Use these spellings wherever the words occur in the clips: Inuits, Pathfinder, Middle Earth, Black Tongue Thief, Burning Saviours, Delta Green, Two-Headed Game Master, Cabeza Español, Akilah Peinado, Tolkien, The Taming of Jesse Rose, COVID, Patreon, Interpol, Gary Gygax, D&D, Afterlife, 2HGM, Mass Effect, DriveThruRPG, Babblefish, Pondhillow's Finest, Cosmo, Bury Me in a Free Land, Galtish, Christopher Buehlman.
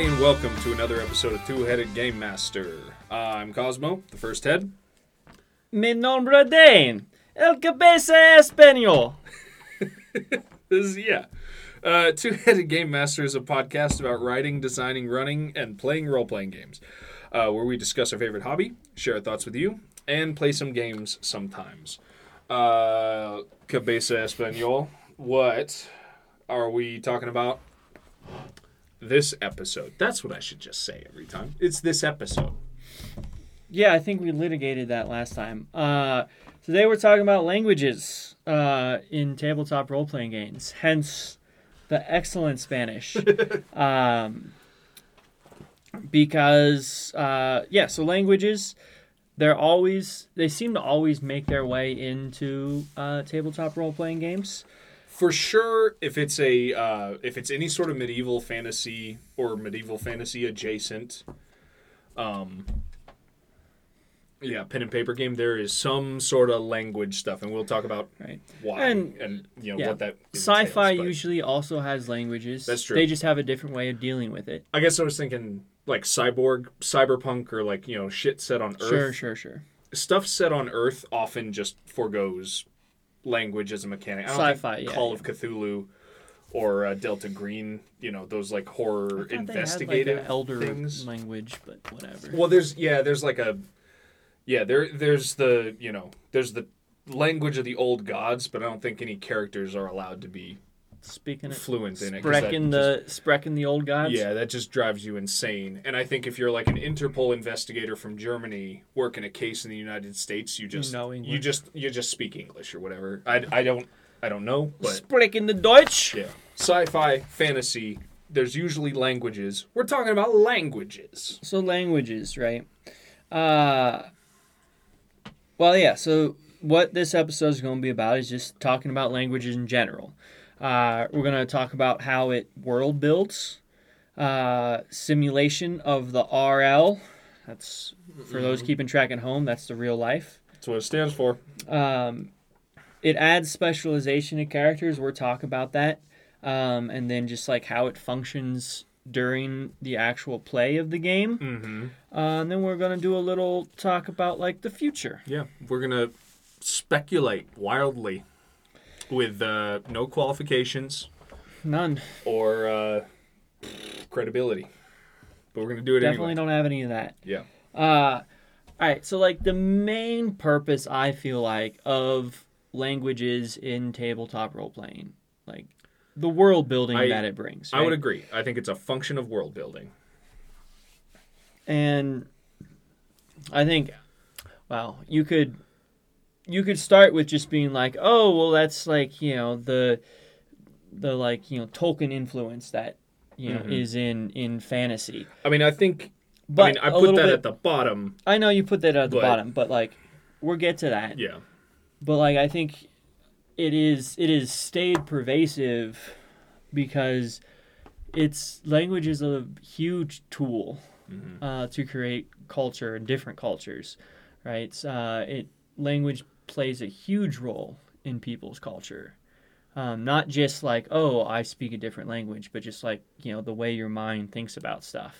everybody, and welcome to another episode of Two-Headed Game Master. I'm Cosmo, the first head. Mi nombre Dane, el Cabeza Español. Two-Headed Game Master is a podcast about writing, designing, running, and playing role-playing games, where we discuss our favorite hobby, share our thoughts with you, and play some games sometimes. Cabeza Español, what are we talking about this episode? That's what I should just say every time. It's this episode. Yeah, I think we litigated that last time. Today we're talking about languages in tabletop role-playing games, hence the excellent Spanish. So languages, they seem to always make their way into tabletop role-playing games. For sure, if it's any sort of medieval fantasy or medieval fantasy adjacent, pen and paper game, there is some sort of language stuff, and we'll talk about why and what that entails. Sci-fi usually also has languages. That's true. They just have a different way of dealing with it. I guess I was thinking like cyberpunk, or like shit set on Earth. Sure. Stuff set on Earth often just forgoes language as a mechanic. I don't think Call of Cthulhu or Delta Green, those like horror investigative elder things. Language, but whatever. Well, there's the language of the old gods, but I don't think any characters are allowed to be fluent in it. Sprechen the old gods? Yeah, that just drives you insane. And I think if you're like an Interpol investigator from Germany working a case in the United States, you just speak English or whatever. I don't know. But Sprechen the Deutsch? Yeah. Sci-fi, fantasy, there's usually languages. We're talking about languages. So languages, right? So what this episode is going to be about is just talking about languages in general. We're going to talk about how it world builds, simulation of the RL. That's, for those keeping track at home, that's the real life. That's what it stands for. It adds specialization to characters. We'll talk about that. And then just like how it functions during the actual play of the game. Mm-hmm. And then we're going to do a little talk about like the future. Yeah, we're going to speculate wildly. With no qualifications. None. Or credibility. But we're going to do it anyway. Definitely don't have any of that. Yeah. All right. So, like, the main purpose, I feel like, of languages in tabletop role-playing, like, the world building that it brings. Right? I would agree. I think it's a function of world building. And I think, you could start with just being like, oh, well, that's like, the like, Tolkien influence that, is in fantasy. I mean, I put that at the bottom. I know you put that at the bottom, but like, we'll get to that. Yeah. But like, I think it is stayed pervasive because its language is a huge tool to create culture and different cultures, right? Language plays a huge role in people's culture. Not just like, oh, I speak a different language, but just like, the way your mind thinks about stuff,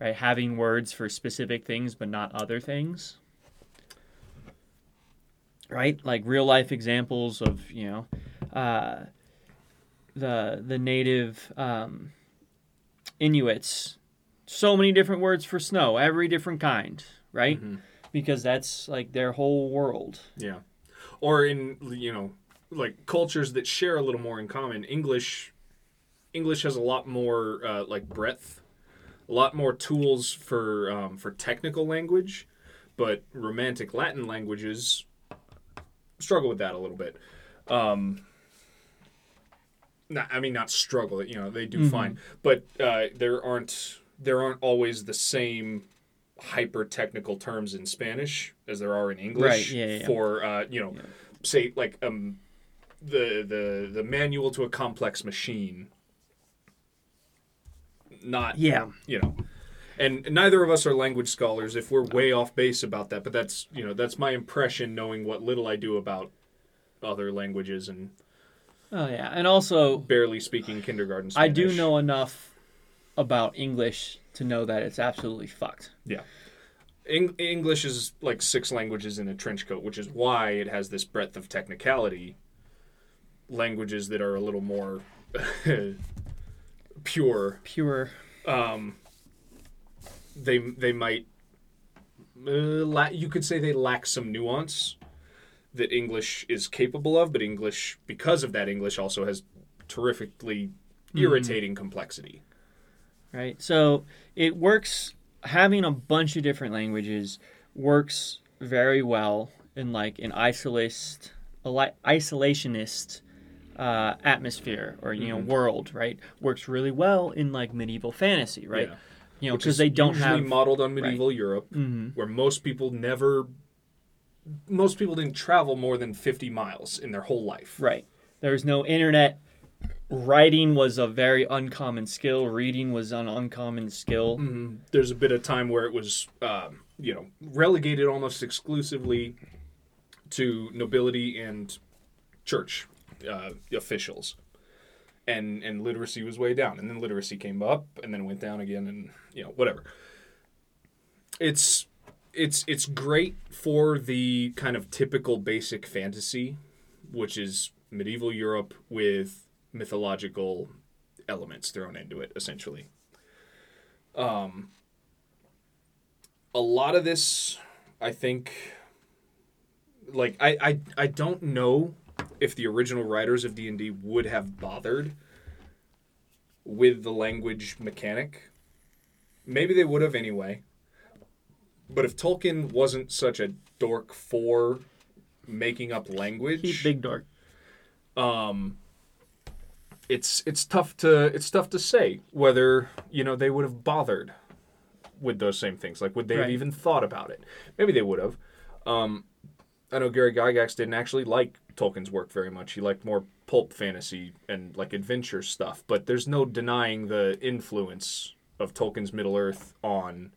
right? Having words for specific things, but not other things, right? Like real life examples of, the native Inuits, so many different words for snow, every different kind, right? Mm-hmm. Because that's, like, their whole world. Yeah. Or in, like, cultures that share a little more in common, English has a lot more, breadth, a lot more tools for technical language, but Romantic Latin languages struggle with that a little bit. Not struggle, they do fine. But there aren't always the same hyper-technical terms in Spanish as there are in English for, say, like the manual to a complex machine. And neither of us are language scholars if we're way off base about that, but that's my impression knowing what little I do about other languages and... Oh, yeah, and also... Barely speaking kindergarten Spanish. I do know enough about English to know that it's absolutely fucked. Yeah. English is like 6 languages in a trench coat, which is why it has this breadth of technicality. Languages that are a little more pure. They might you could say they lack some nuance that English is capable of, but English, because of that, English also has terrifically irritating complexity. Right. So it works. Having a bunch of different languages works very well in like an isolationist atmosphere or world, right? Works really well in like medieval fantasy, right? Yeah. You know, because they don't have modeled on medieval Europe, where most people didn't travel more than 50 miles in their whole life. Right. There's no internet. Writing was a very uncommon skill. Reading was an uncommon skill. Mm-hmm. There's a bit of time where it was, relegated almost exclusively to nobility and church officials, and literacy was way down. And then literacy came up, and then went down again, and whatever. It's great for the kind of typical basic fantasy, which is medieval Europe with mythological elements thrown into it, essentially. A lot of this, I think, like, I don't know if the original writers of D&D would have bothered with the language mechanic. Maybe they would have anyway. But if Tolkien wasn't such a dork for making up language... He's big dork. It's tough to say whether they would have bothered with those same things. Like, would they have even thought about it? Maybe they would have. I know Gary Gygax didn't actually like Tolkien's work very much. He liked more pulp fantasy and like adventure stuff. But there's no denying the influence of Tolkien's Middle Earth on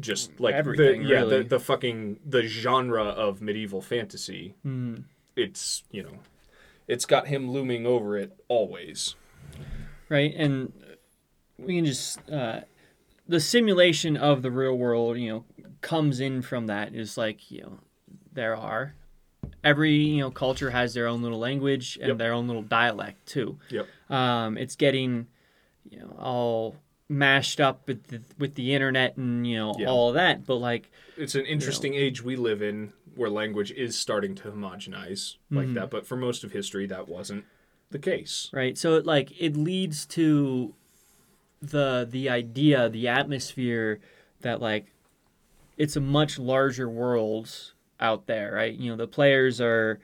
just like everything. The genre of medieval fantasy. Mm. It's got him looming over it always. Right, and we can just... the simulation of the real world, comes in from that. It's like, there are... Every, culture has their own little language and their own little dialect, too. Yep. It's getting, all mashed up with the internet and, all of that, but like... It's an interesting age we live in, where language is starting to homogenize like that. But for most of history, that wasn't the case. Right. So it leads to the idea, the atmosphere that it's a much larger world out there. Right. The players are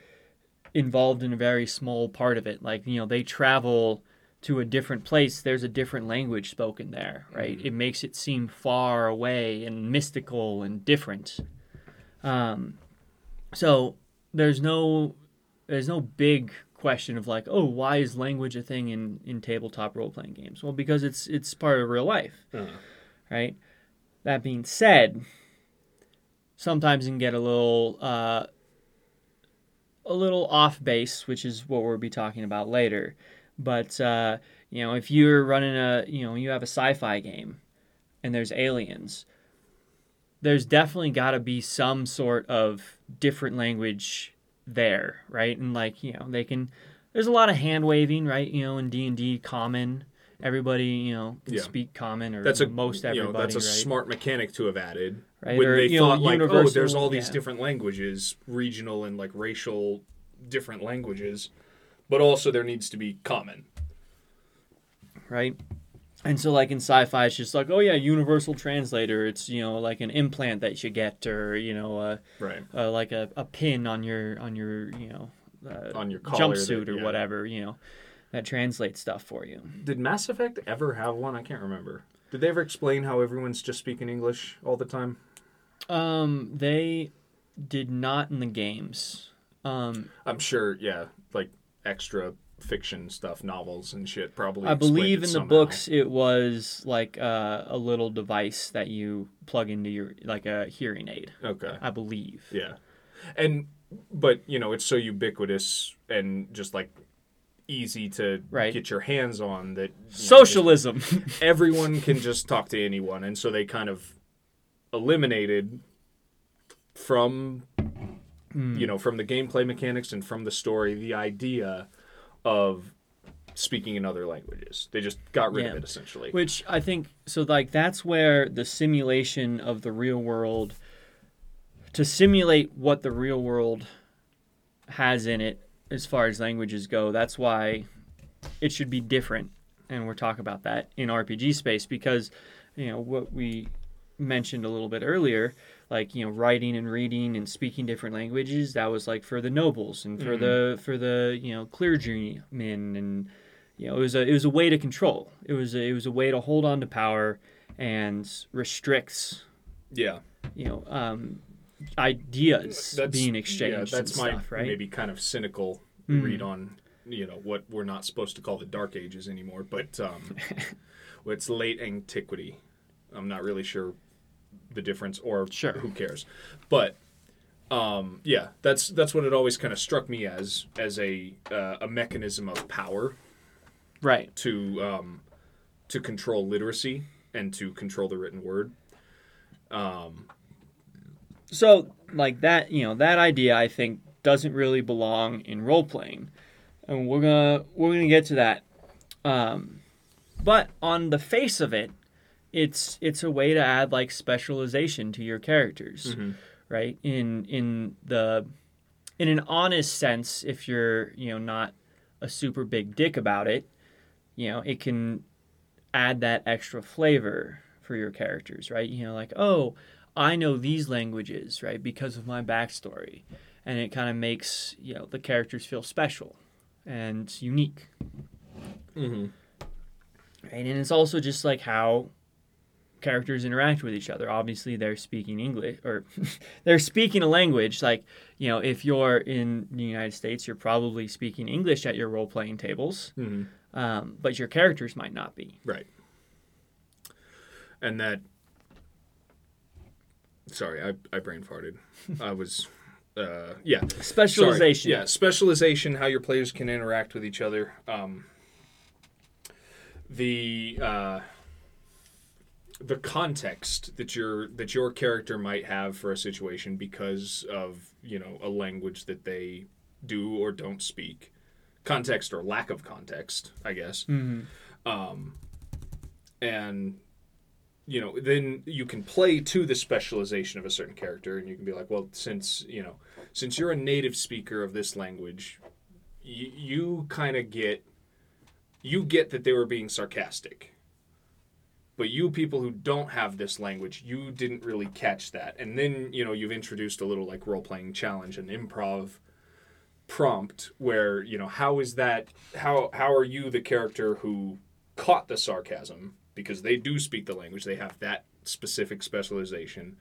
involved in a very small part of it. They travel to a different place. There's a different language spoken there. Right. It makes it seem far away and mystical and different. So there's no big question of why is language a thing in tabletop role-playing games? Well, because it's part of real life, right? That being said, sometimes you can get a little off base, which is what we'll be talking about later. But if you're running you have a sci-fi game and there's aliens, there's definitely got to be some sort of different language there, right? And there's a lot of hand waving, right? In D&D, common, everybody, can speak common, or most everybody, that's a right? smart mechanic to have added. Right? When they thought there's all these different languages, regional and racial different languages, but also there needs to be common. Right. And so, in sci-fi, it's just universal translator. It's an implant that you get, or a pin on your on your collar, jumpsuit or whatever that translates stuff for you. Did Mass Effect ever have one? I can't remember. Did they ever explain how everyone's just speaking English all the time? They did not in the games. I'm sure. Yeah, extra fiction stuff, novels and shit, probably. I believe in the books it was a little device that you plug into your a hearing aid. Okay. I believe. Yeah. But it's so ubiquitous and just easy to get your hands on. That socialism. Know, everyone can just talk to anyone. And so they kind of eliminated from, from the gameplay mechanics and from the story, the idea of speaking in other languages. They just got rid of it, essentially. Which I think, that's where the simulation of the real world, to simulate what the real world has in it as far as languages go, that's why it should be different. And we're talking about that in RPG space because, what we mentioned a little bit earlier, writing and reading and speaking different languages, that was for the nobles and for the clergymen, and it was a way to control. It was a way to hold on to power and restricts ideas being exchanged. That's my maybe kind of cynical read on what we're not supposed to call the Dark Ages anymore, but it's late antiquity. I'm not really sure the difference, or who cares, but that's what it always kind of struck me as a mechanism of power, to control literacy and to control the written word. That that idea I think doesn't really belong in role playing, and we're gonna get to that, but on the face of it, It's a way to add specialization to your characters, right? In an honest sense, if you're not a super big dick about it, it can add that extra flavor for your characters, right? I know these languages, right, because of my backstory, and it kind of makes the characters feel special and unique, right? And it's also just how characters interact with each other. Obviously they're speaking English, or they're speaking a language. If you're in the United States, you're probably speaking English at your role-playing tables, but your characters might not be. Right. And that... Sorry, I brain farted. I was... Specialization. Sorry. Yeah, specialization, how your players can interact with each other. The context that your character might have for a situation because of a language that they do or don't speak, context or lack of context, I guess, and then you can play to the specialization of a certain character, and you can be like, well, since you're a native speaker of this language, you kind of get that they were being sarcastic. But you people who don't have this language, you didn't really catch that. And then, you've introduced a little role-playing challenge, an improv prompt where, how is that, how are you the character who caught the sarcasm? Because they do speak the language. They have that specific specialization.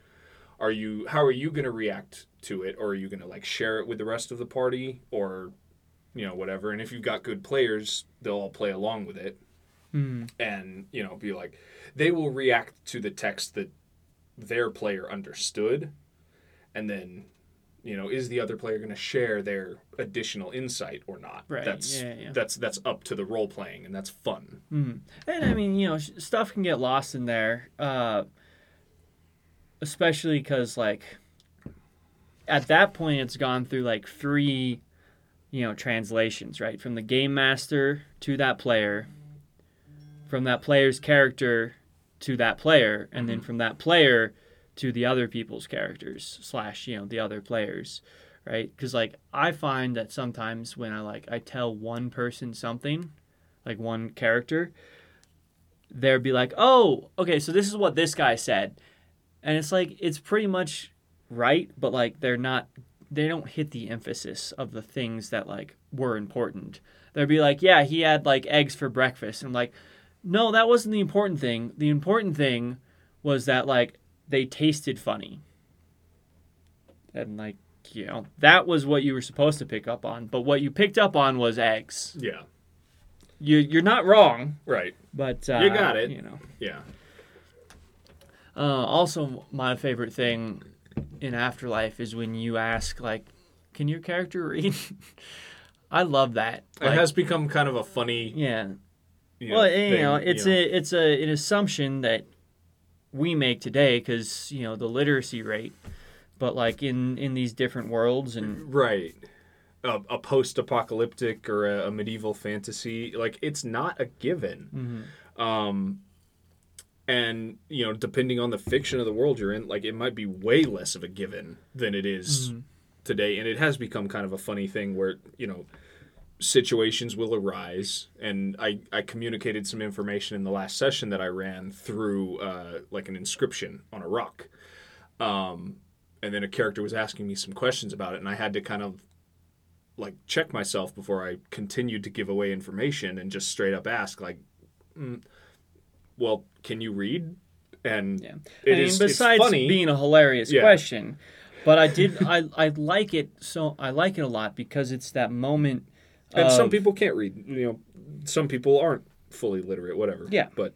How are you going to react to it? Or are you going to share it with the rest of the party, or, whatever. And if you've got good players, they'll all play along with it. And, be like, they will react to the text that their player understood. And then, is the other player going to share their additional insight or not? Right. That's up to the role playing, and that's fun. And I mean, stuff can get lost in there, especially because at that point it's gone through three, translations, right? From the game master to that player, from that player's character to that player, and then from that player to the other people's characters / the other players, right? Because I find that sometimes when I tell one person something, one character, they'll be like, oh, okay, so this is what this guy said. And it's it's pretty much right, but they don't hit the emphasis of the things that were important. They'll be like, yeah, he had eggs for breakfast. And no, that wasn't the important thing. The important thing was that, they tasted funny. And, that was what you were supposed to pick up on. But what you picked up on was eggs. Yeah. You're not wrong. Right. But... you got it. Yeah. Also, my favorite thing in Afterlife is when you ask, can your character read? I love that. Like, it has become kind of a funny. Yeah. It's an assumption that we make today because the literacy rate, but like in these different worlds and right, a post-apocalyptic or a medieval fantasy, like it's not a given. Mm-hmm. And depending on the fiction of the world you're in, like it might be way less of a given than it is mm-hmm. today, and it has become kind of a funny thing where situations will arise, and I communicated some information in the last session that I ran through like an inscription on a rock, and then a character was asking me some questions about it, and I had to kind of like check myself before I continued to give away information and just straight up ask like, well, can you read? And yeah. Besides being a hilarious question, but I did I like it, so I like it a lot because it's that moment. And some people can't read, some people aren't fully literate, whatever. Yeah. But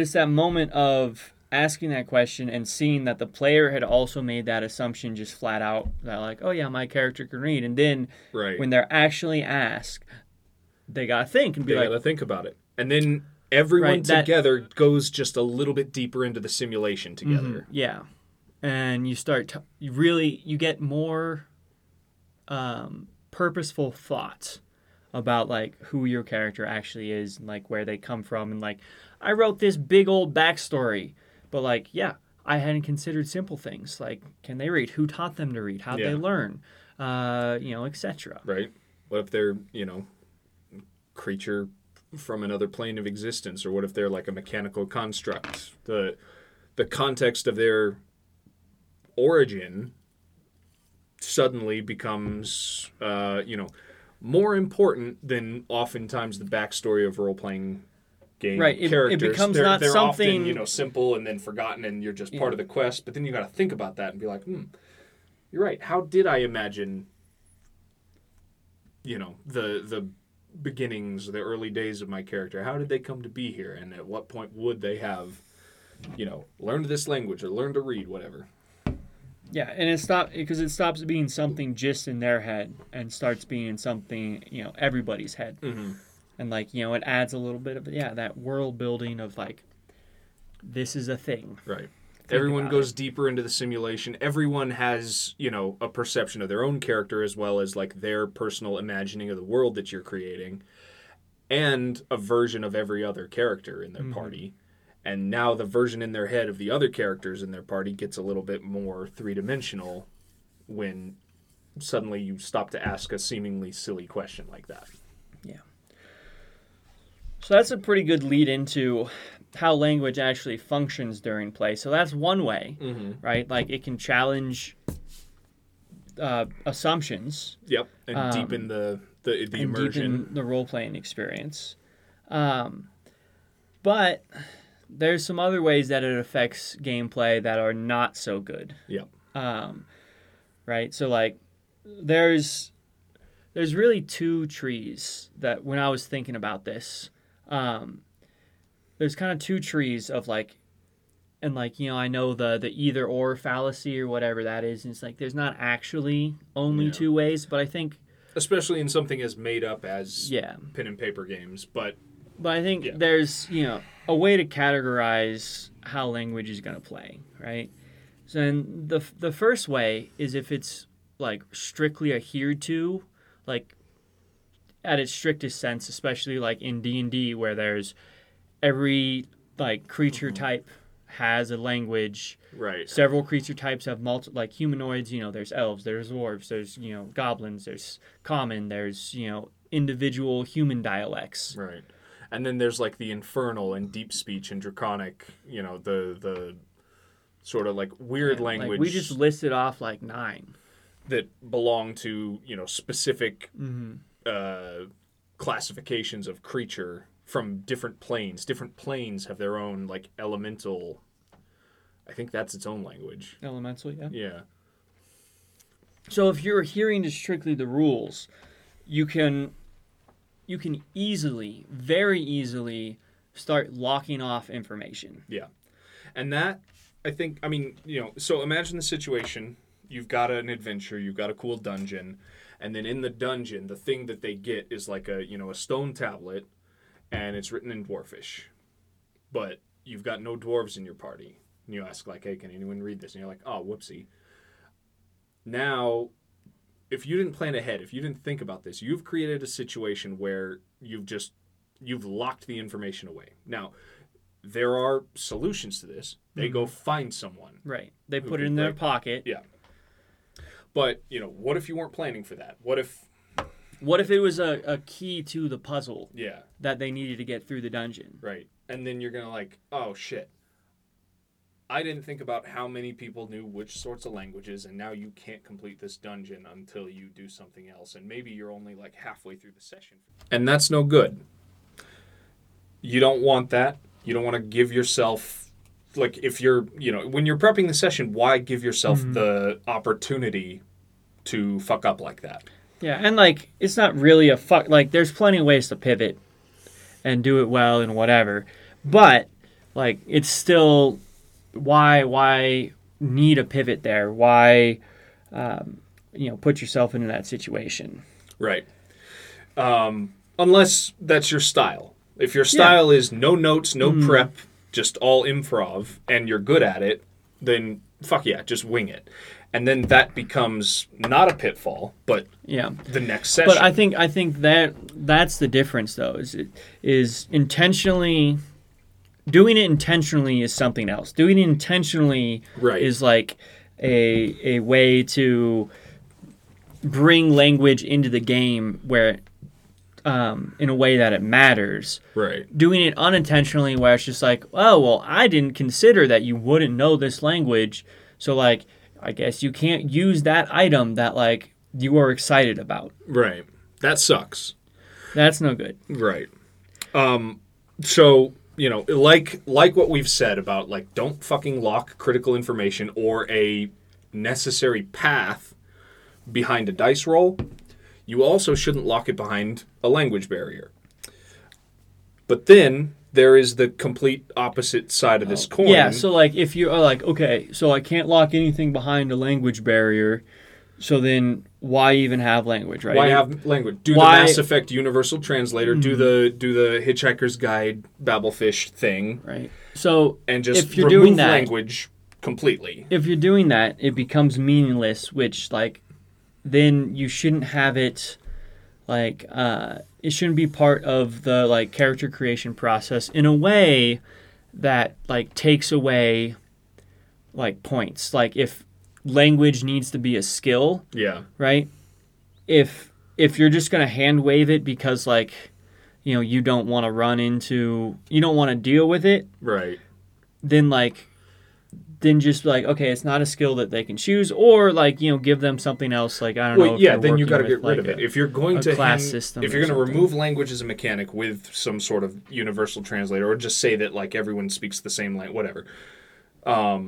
it's that moment of asking that question and seeing that the player had also made that assumption just flat out that like, oh yeah, my character can read. And then when they're actually asked, they got to think and be they got to think about it. And then everyone together goes just a little bit deeper into the simulation together. Mm-hmm, yeah. And you start, you get more, purposeful thoughts about like who your character actually is and like where they come from, and like I wrote this big old backstory, but like I hadn't considered simple things like can they read, who taught them to read, how'd they learn, etc. Right. What if they're creature from another plane of existence, or what if they're like a mechanical construct? The context of their origin suddenly becomes, more important than oftentimes the backstory of role-playing game characters. It becomes they're something... often, simple and then forgotten, and you're just part of the quest, but then you got to think about that and be like, you're right. How did I imagine, the beginnings, the early days of my character? How did they come to be here? And at what point would they have, learned this language or learned to read, whatever? Yeah, and it stops being something just in their head and starts being something, everybody's head. Mm-hmm. And, it adds a little bit of, that world building of, this is a thing. Right. Everyone goes deeper into the simulation. Everyone has, a perception of their own character as well as, their personal imagining of the world that you're creating, and a version of every other character in their mm-hmm. party. And now the version in their head of the other characters in their party gets a little bit more three-dimensional when suddenly you stop to ask a seemingly silly question like that. Yeah. So that's a pretty good lead into how language actually functions during play. So that's one way, mm-hmm. right? It can challenge assumptions. Yep, and deepen the immersion. And deepen the role-playing experience. But... there's some other ways that it affects gameplay that are not so good. Yep. Right? So, there's really two trees that when I was thinking about this, there's kind of two trees of, I know the either-or fallacy or whatever that is, and it's there's not actually only two ways, but I think... especially in something as made up as pen and paper games, But I think there's, a way to categorize how language is going to play, right? So then the first way is if it's, strictly adhered to, at its strictest sense, especially, in D&D where there's every, creature mm-hmm. type has a language. Right. Several creature types have humanoids, there's elves, there's dwarves, there's, goblins, there's common, there's, individual human dialects. Right. And then there's the infernal and deep speech and draconic, the sort of weird language. We just listed off 9 that belong to specific mm-hmm. Classifications of creature from different planes. Different planes have their own elemental. I think that's its own language. Elemental, yeah. Yeah. So if you're adhering to strictly the rules, you can easily, very easily, start locking off information. Yeah. And that, I think, so imagine the situation. You've got an adventure. You've got a cool dungeon. And then in the dungeon, the thing that they get is like a, you know, a stone tablet, and it's written in Dwarfish. But you've got no dwarves in your party. And you ask, like, hey, can anyone read this? And you're like, oh, whoopsie. Now, if you didn't plan ahead, if you didn't think about this, you've created a situation where you've locked the information away. Now, there are solutions to this. They go find someone. Right. They put it in their pocket. Yeah. But, you know, what if you weren't planning for that? What if it was a key to the puzzle that they needed to get through the dungeon? Right. And then you're going to like, oh, shit. I didn't think about how many people knew which sorts of languages, and now you can't complete this dungeon until you do something else. And maybe you're only like halfway through the session. And that's no good. You don't want that. You don't want to give yourself, like, if you're, you know, when you're prepping the session, why give yourself the opportunity to fuck up like that? Yeah, and, like, it's not really a fuck, like, there's plenty of ways to pivot and do it well and whatever. But, like, it's still... Why need a pivot there? Why, you know, put yourself into that situation? Right. Unless that's your style. If your style is no notes, no prep, just all improv, and you're good at it, then fuck yeah, just wing it. And then that becomes not a pitfall, but the next session. But I think that's the difference, though, is intentionally... Doing it intentionally is something else. Doing it intentionally is like a way to bring language into the game where, in a way that it matters. Right. Doing it unintentionally where it's just like, oh, well, I didn't consider that you wouldn't know this language. So, like, I guess you can't use that item that, like, you are excited about. Right. That sucks. That's no good. Right. So... You know, like what we've said about, like, don't fucking lock critical information or a necessary path behind a dice roll. You also shouldn't lock it behind a language barrier. But then there is the complete opposite side of this coin. Yeah, so, like, if you are like, okay, so I can't lock anything behind a language barrier, so then... Why even have language, right? Why have language? The Mass Effect Universal Translator, do the Hitchhiker's Guide Babblefish thing. Right. So and just if you're remove doing that, language completely. If you're doing that, it becomes meaningless, which, like, then you shouldn't have it, like, it shouldn't be part of the, like, character creation process in a way that, like, takes away, like, points. Like, if... Language needs to be a skill. Yeah. Right? If you're just going to hand wave it because, like, you know, you don't want to you don't want to deal with it. Right. Then just, like, okay, it's not a skill that they can choose, or, like, you know, give them something else. Like, I don't know. Well, yeah, then you got to get rid of it. If you're going to class system, if you're going to remove language as a mechanic with some sort of universal translator, or just say that, like, everyone speaks the same language, whatever.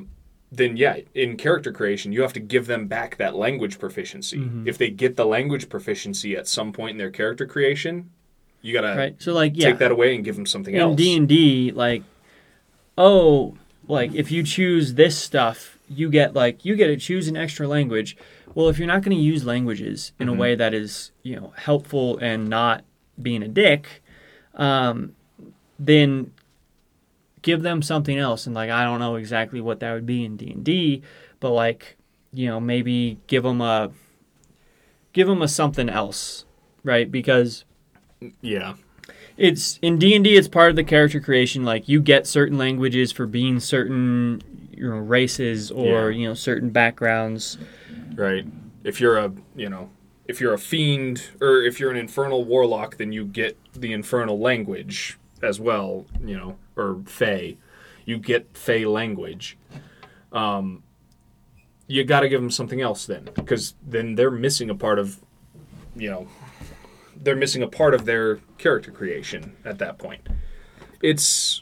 Then, yeah, in character creation, you have to give them back that language proficiency. Mm-hmm. If they get the language proficiency at some point in their character creation, you got to take that away and give them something else. In D&D, like, oh, like, if you choose this stuff, you get to choose an extra language. Well, if you're not going to use languages in a way that is, you know, helpful and not being a dick, then... give them something else, and, like, I don't know exactly what that would be in D&D, but, like, you know, maybe give them a something else, right? Because it's in D&D, it's part of the character creation. Like, you get certain languages for being certain, you know, races or you know, certain backgrounds. Right. If you're a fiend, or if you're an infernal warlock, then you get the infernal language as well, you know, or Fey. You get Fey language. You got to give them something else then, because then they're missing a part of, you know, they're missing a part of their character creation at that point. It's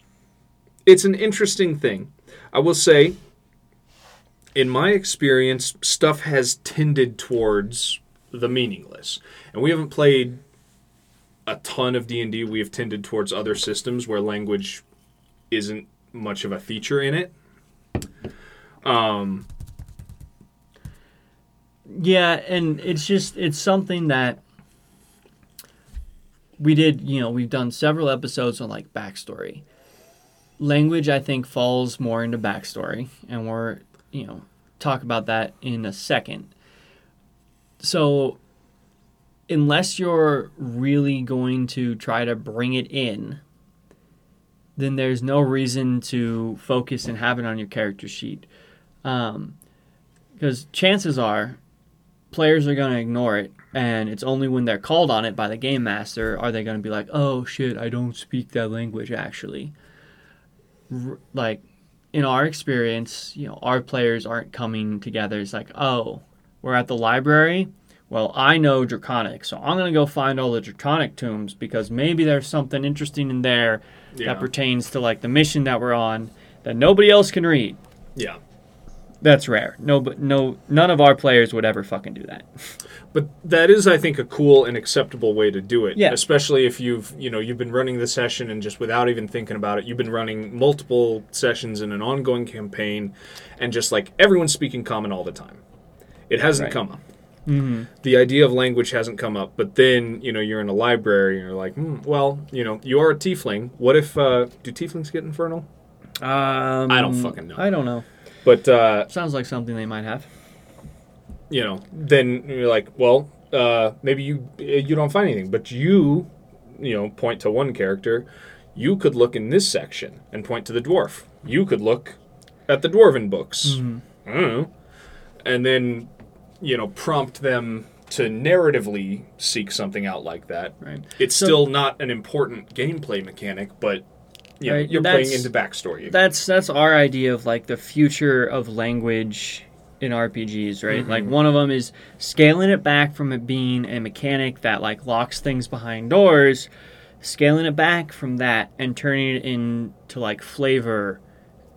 an interesting thing. I will say, in my experience, stuff has tended towards the meaningless. And we haven't played... a ton of D&D. We have tended towards other systems where language isn't much of a feature in it. Yeah, and it's just, it's something that we did, you know, we've done several episodes on, like, backstory. Language, I think, falls more into backstory, and we're, you know, talk about that in a second. So, unless you're really going to try to bring it in, then there's no reason to focus and have it on your character sheet. Because chances are, players are going to ignore it, and it's only when they're called on it by the game master are they going to be like, oh, shit, I don't speak that language, actually. Like, in our experience, you know, our players aren't coming together. It's like, oh, we're at the library? Well, I know Draconic, so I'm going to go find all the Draconic tombs because maybe there's something interesting in there that pertains to, like, the mission that we're on that nobody else can read. Yeah. That's rare. No, none of our players would ever fucking do that. But that is, I think, a cool and acceptable way to do it. Yeah. Especially if you've been running the session and just without even thinking about it, you've been running multiple sessions in an ongoing campaign and just, like, everyone's speaking common all the time. It hasn't come up. Mm-hmm. The idea of language hasn't come up, but then, you know, you're in a library and you're like, you are a tiefling. What if, do tieflings get infernal? I don't fucking know. I don't know. But, sounds like something they might have. You know, then you're like, well, maybe you don't find anything, but you point to one character. You could look in this section and point to the dwarf. You could look at the dwarven books. Mm-hmm. I don't know. And then, you know, prompt them to narratively seek something out like that. Right. It's still not an important gameplay mechanic, but... Yeah, right. You're playing into backstory. That's our idea of, like, the future of language in RPGs, right? Mm-hmm. Like, one of them is scaling it back from it being a mechanic that, like, locks things behind doors, scaling it back from that and turning it into, like, flavor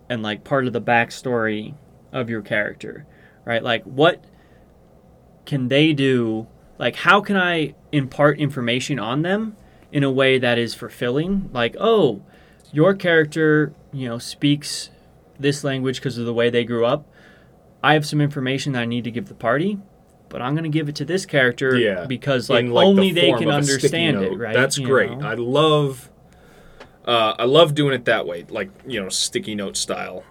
and, like, part of the backstory of your character, right? Like, what can they do? Like, how can I impart information on them in a way that is fulfilling? Like, oh... Your character, you know, speaks this language because of the way they grew up. I have some information that I need to give the party, but I'm going to give it to this character because, like, only they can understand it, right? That's great. I love doing it that way, like, you know, sticky note style.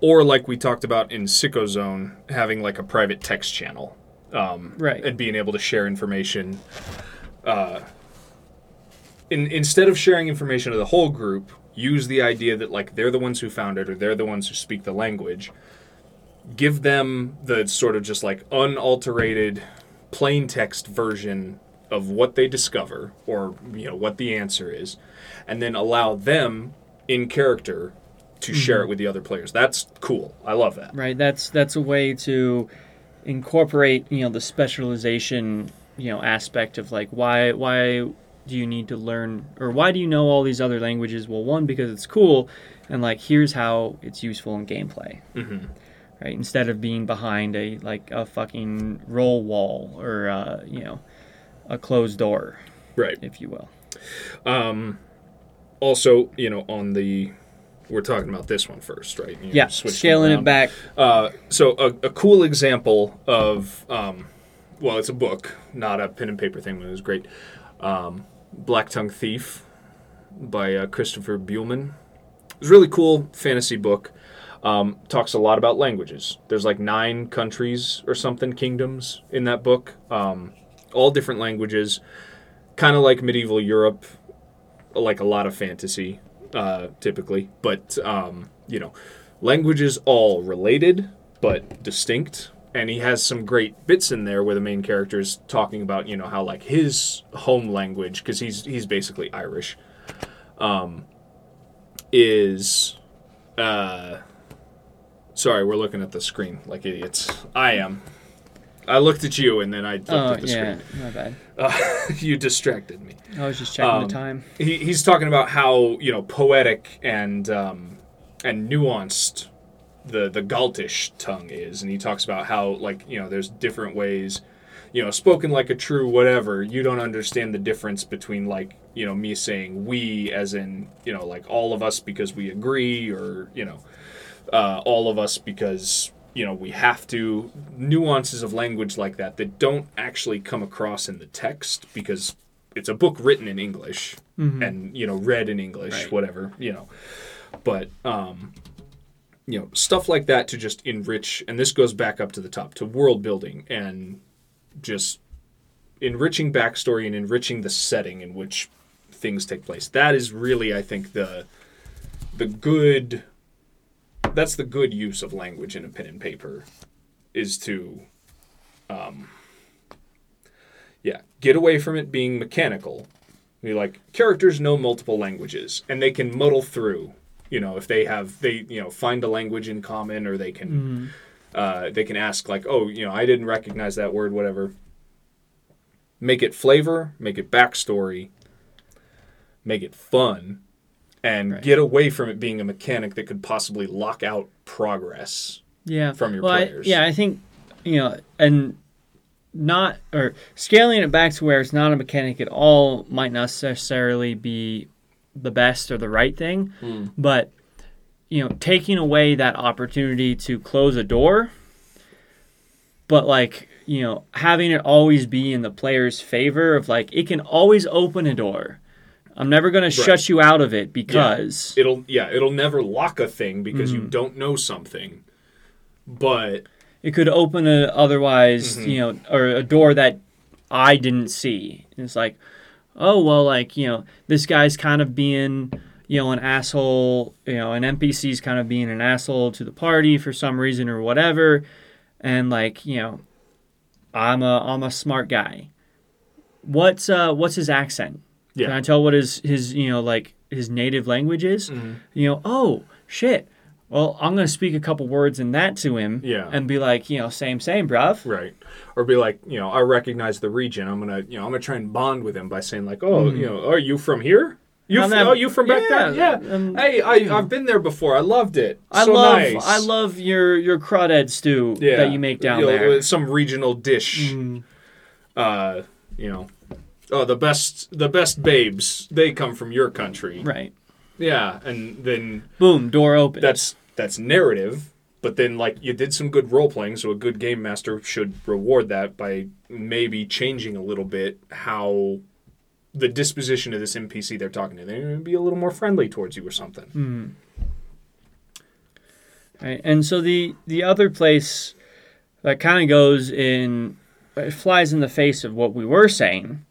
Or like we talked about in Sicko Zone, having, like, a private text channel. And being able to share information. Instead of sharing information to the whole group, use the idea that, like, they're the ones who found it or they're the ones who speak the language. Give them the sort of just, like, unalterated plain text version of what they discover or, you know, what the answer is, and then allow them in character to share it with the other players. That's cool. I love that. Right. That's a way to incorporate, you know, the specialization, you know, aspect of, like, why do you need to learn, or why do you know all these other languages? Well, one, because it's cool, and, like, here's how it's useful in gameplay, right? Instead of being behind a fucking roll wall or, you know, a closed door, right? If you will. Also, you know, on the, we're talking about this one first, right? You know, yeah, scaling it back. So a cool example of, well, it's a book, not a pen and paper thing, but it was great. Black Tongue Thief by Christopher Buehlman. It's a really cool fantasy book. Talks a lot about languages. There's, like, 9 countries or something, kingdoms in that book. All different languages. Kind of like medieval Europe. Like a lot of fantasy, typically. But, you know, languages all related but distinct. And he has some great bits in there where the main character is talking about, you know, how, like, his home language, because he's basically Irish, is... sorry, we're looking at the screen like idiots. I am. I looked at you, and then I looked at the screen. Oh, yeah, my bad. You distracted me. I was just checking the time. He's talking about how, you know, poetic and nuanced... the Galtish tongue is, and he talks about how, like, you know, there's different ways, you know, spoken like a true whatever, you don't understand the difference between, like, you know, me saying we as in, you know, like, all of us because we agree, or, you know, all of us because you know, we have to, nuances of language like that that don't actually come across in the text because it's a book written in English and, you know, read in English, whatever, you know. But, you know, stuff like that to just enrich, and this goes back up to the top, to world building and just enriching backstory and enriching the setting in which things take place. That is really, I think, the good... That's the good use of language in a pen and paper, is to, get away from it being mechanical. You're like, characters know multiple languages, and they can muddle through, you know, if they have, find a language in common, or they can ask, like, oh, you know, I didn't recognize that word, whatever. Make it flavor, make it backstory, make it fun. And get away from it being a mechanic that could possibly lock out progress from your players. I think, you know, and not, or scaling it back to where it's not a mechanic at all might not necessarily be the best or the right thing. But, you know, taking away that opportunity to close a door, but, like, you know, having it always be in the player's favor of, like, it can always open a door. I'm never going to shut you out of it because... It'll never lock a thing because you don't know something, but... It could open a otherwise, you know, or a door that I didn't see. And it's like, oh, well, like, you know, this guy's kind of being, you know, an asshole, you know, an NPC's kind of being an asshole to the party for some reason or whatever. And, like, you know, I'm a smart guy. What's his accent? Yeah. Can I tell what his you know, like, his native language is? You know, oh, shit. Well, I'm going to speak a couple words in that to him and be like, you know, same, bruv. Right. Or be like, you know, I recognize the region. I'm going to try and bond with him by saying, like, oh, you know, are you from here? You from back then? Yeah. Hey, I've been there before. I loved it. Nice. I love your crawdad stew that you make down there. Some regional dish. You know. Oh, the best babes, they come from your country. Right. Yeah, and then... Boom, door open. That's narrative, but then, like, you did some good role-playing, so a good game master should reward that by maybe changing a little bit how the disposition of this NPC they're talking to. They're going to be a little more friendly towards you or something. Right, and so the other place that kind of goes in... It flies in the face of what we were saying...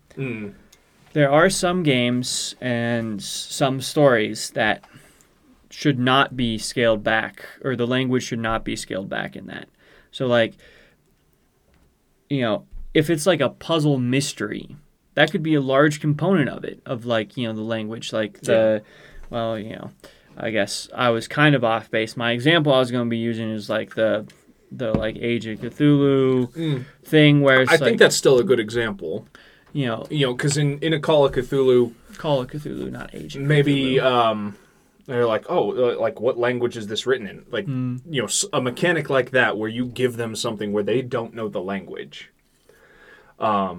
There are some games and some stories that should not be scaled back, or the language should not be scaled back in that. So, like, you know, if it's like a puzzle mystery, that could be a large component of it, of, like, you know, the language, like the, well, you know, I guess I was kind of off base. My example I was going to be using is like the like Age of Cthulhu thing where it's I think that's still a good example. You know, because in a Call of Cthulhu, not Age of Cthulhu. Maybe they're like, oh, like, what language is this written in? Like, you know, a mechanic like that where you give them something where they don't know the language. But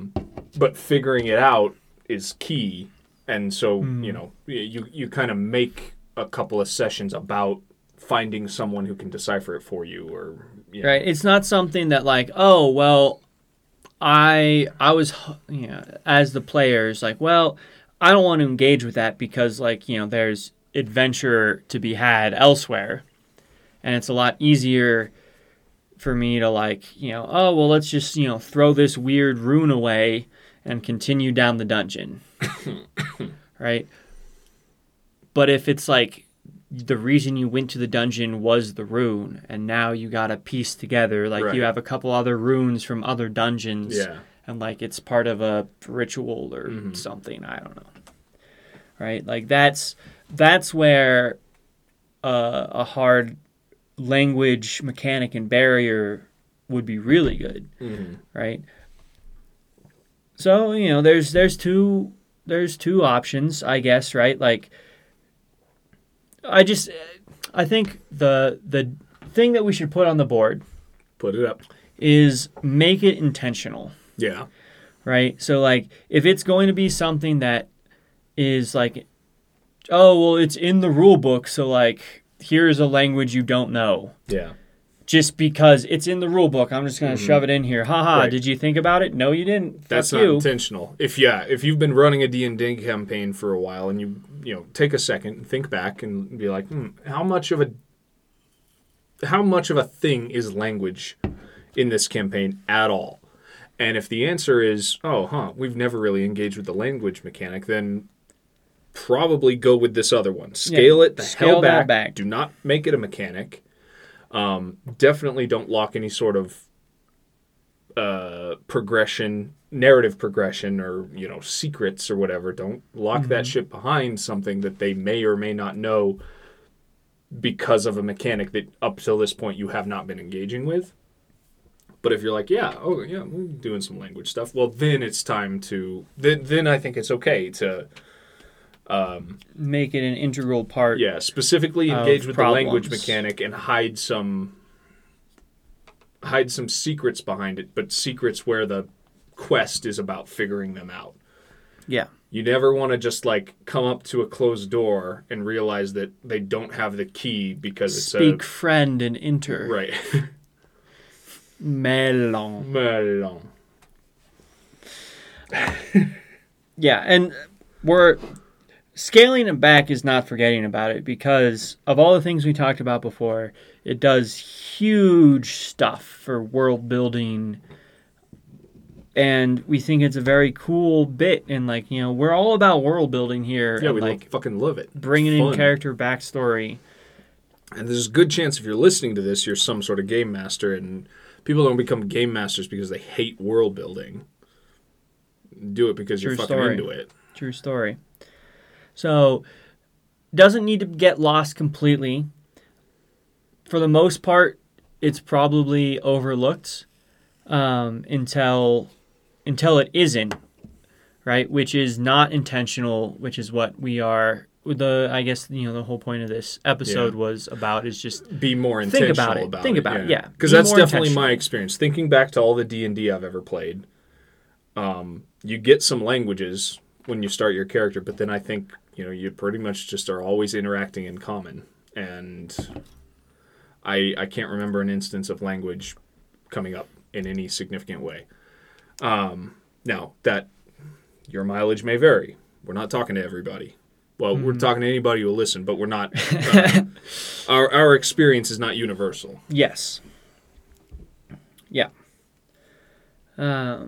figuring it out is key. And so, you know, you kind of make a couple of sessions about finding someone who can decipher it for you. Or you know. Right. It's not something that, like, oh, well... I was, you know, as the players, like, well, I don't want to engage with that because, like, you know, there's adventure to be had elsewhere. And it's a lot easier for me to, like, you know, oh, well, let's just, you know, throw this weird rune away and continue down the dungeon. Right? But if it's, like, the reason you went to the dungeon was the rune, and now you got to piece together. Like, you have a couple other runes from other dungeons, and, like, it's part of a ritual or something. I don't know. Right? Like, that's where a hard language mechanic and barrier would be really good, right? So, you know, there's two options, I guess, right? Like, I think the thing that we should put on the board... Put it up. ...is make it intentional. Yeah. Right? So, like, if it's going to be something that is, like, oh, well, it's in the rule book, so, like, here's a language you don't know. Yeah. just because it's in the rule book. I'm just going to shove it in here. Haha, right. Did you think about it? No, you didn't. That's not intentional. If you've been running a D&D campaign for a while and you take a second and think back and be like, how much of a thing is language in this campaign at all? And if the answer is, we've never really engaged with the language mechanic, then probably go with this other one. Scale it the hell back. Do not make it a mechanic. Definitely don't lock any sort of narrative progression or, secrets or whatever. Don't lock that shit behind something that they may or may not know because of a mechanic that up till this point you have not been engaging with. But if you're like, we're doing some language stuff, well, then it's time to... Then I think it's okay to... make it an integral part. Yeah, specifically engage with the language mechanic and hide some secrets behind it, but secrets where the quest is about figuring them out. Yeah. You never want to just come up to a closed door and realize that they don't have the key because it's speak friend and enter. Right. Melon. Yeah, and we're... Scaling it back is not forgetting about it, because of all the things we talked about before, it does huge stuff for world building. And we think it's a very cool bit. And, we're all about world building here. Yeah, and we fucking love it. Bringing in character backstory. And there's a good chance if you're listening to this, you're some sort of game master. And people don't become game masters because they hate world building. Do it because you're fucking into it. True story. So, doesn't need to get lost completely. For the most part, it's probably overlooked until it isn't, right? Which is not intentional, which is what we are... the whole point of this episode was about is just... Be more intentional about it. Think about it. Because that's definitely my experience. Thinking back to all the D&D I've ever played, you get some languages... when you start your character, but then I think, you pretty much just are always interacting in common. And I can't remember an instance of language coming up in any significant way. Now, that your mileage may vary. We're not talking to everybody. Well, we're talking to anybody who will listen, but we're not... our experience is not universal. Yes. Yeah. Yeah,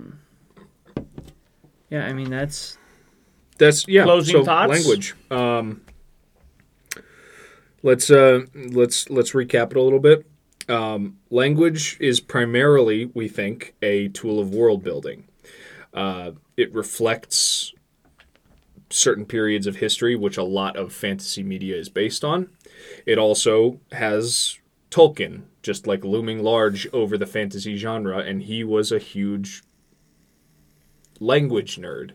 I mean, that's closing thoughts. Language. Let's recap it a little bit. Language is primarily, we think, a tool of world building. It reflects certain periods of history, which a lot of fantasy media is based on. It also has Tolkien just looming large over the fantasy genre, and he was a huge language nerd.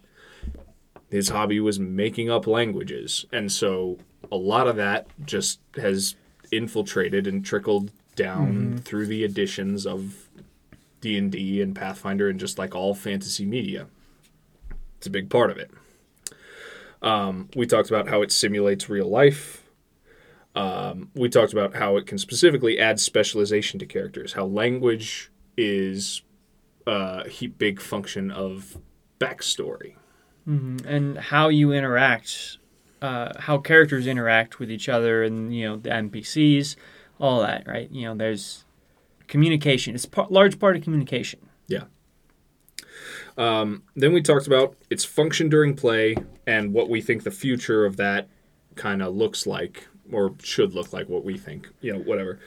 His hobby was making up languages. And so a lot of that just has infiltrated and trickled down through the editions of D&D and Pathfinder and just all fantasy media. It's a big part of it. We talked about how it simulates real life. We talked about how it can specifically add specialization to characters, how language is a big function of backstory. Mm-hmm. And how you interact, how characters interact with each other and, the NPCs, all that, right? There's communication. It's a large part of communication. Yeah. Then we talked about its function during play and what we think the future of that kind of looks like or should look like, what we think, whatever.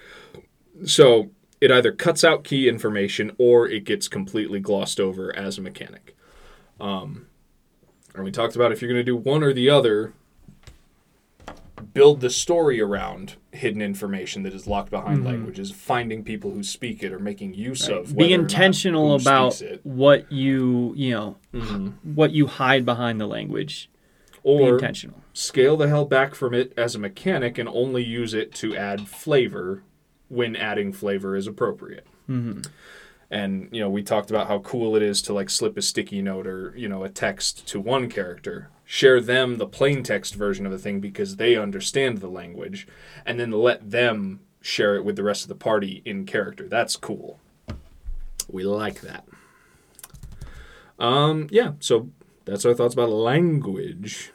So it either cuts out key information or it gets completely glossed over as a mechanic. And we talked about if you're going to do one or the other, build the story around hidden information that is locked behind languages, finding people who speak it or making use of. Be intentional about what what you hide behind the language. Or be intentional. Scale the hell back from it as a mechanic and only use it to add flavor when adding flavor is appropriate. Mm-hmm. And, we talked about how cool it is to, slip a sticky note or, a text to one character. Share them the plain text version of the thing because they understand the language. And then let them share it with the rest of the party in character. That's cool. We like that. Yeah, so that's our thoughts about language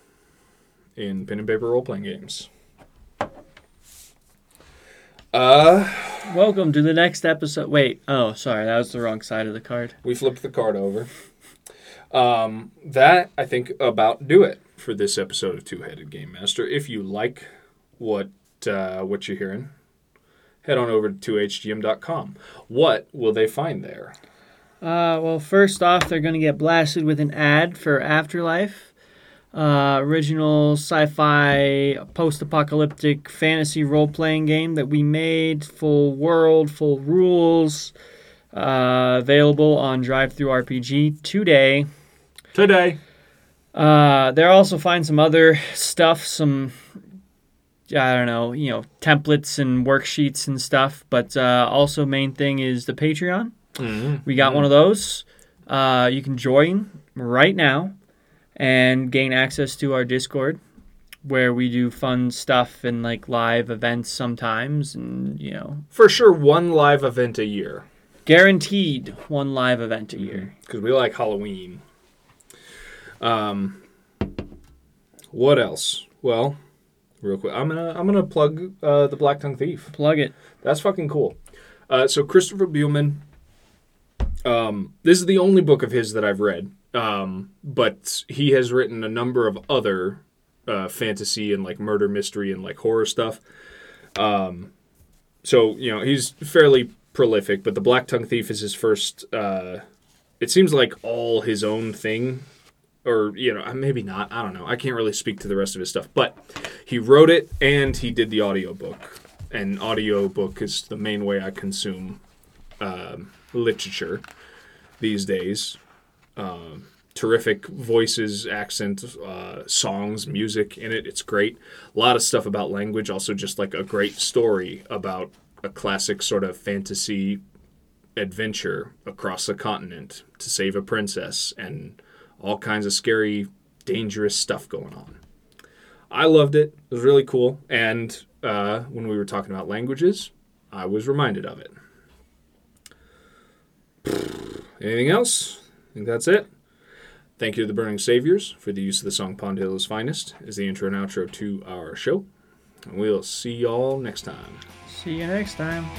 in pen and paper role-playing games. Welcome to the next episode. Wait, oh, sorry, that was the wrong side of the card. We flipped the card over. That, I think, about do it for this episode of Two-Headed Game Master. If you like what you're hearing, head on over to 2hgm.com. What will they find there? Well, first off, they're going to get blasted with an ad for Afterlife. Original sci-fi post-apocalyptic fantasy role-playing game that we made. Full world, full rules. Available on DriveThruRPG today. They'll also find some other stuff, some, I don't know, you know, templates and worksheets and stuff. But also main thing is the Patreon. Mm-hmm. We got one of those. You can join right now and gain access to our Discord, where we do fun stuff and like live events sometimes, and you know, for sure one live event a year, guaranteed one live event a year, because we like Halloween. What else? Well, real quick, I'm gonna plug the Black Tongue Thief. Plug it. That's fucking cool. So Christopher Buehlman. This is the only book of his that I've read, but he has written a number of other fantasy and like murder mystery and like horror stuff. So you know he's fairly prolific, but the Black Tongue Thief is his first. It seems like all his own thing, or you know maybe not. I don't know. I can't really speak to the rest of his stuff, but he wrote it and he did the audiobook. And audiobook is the main way I consume literature these days. Terrific voices, accents, songs, music in it. It's great. A lot of stuff about language. Also just like a great story about a classic sort of fantasy adventure across a continent to save a princess and all kinds of scary, dangerous stuff going on. I loved it. It was really cool. And when we were talking about languages, I was reminded of it. Anything else? I think that's it. Thank you to the Burning Saviours for the use of the song Pondhillow's Finest as the intro and outro to our show. And we'll see y'all next time. See you next time.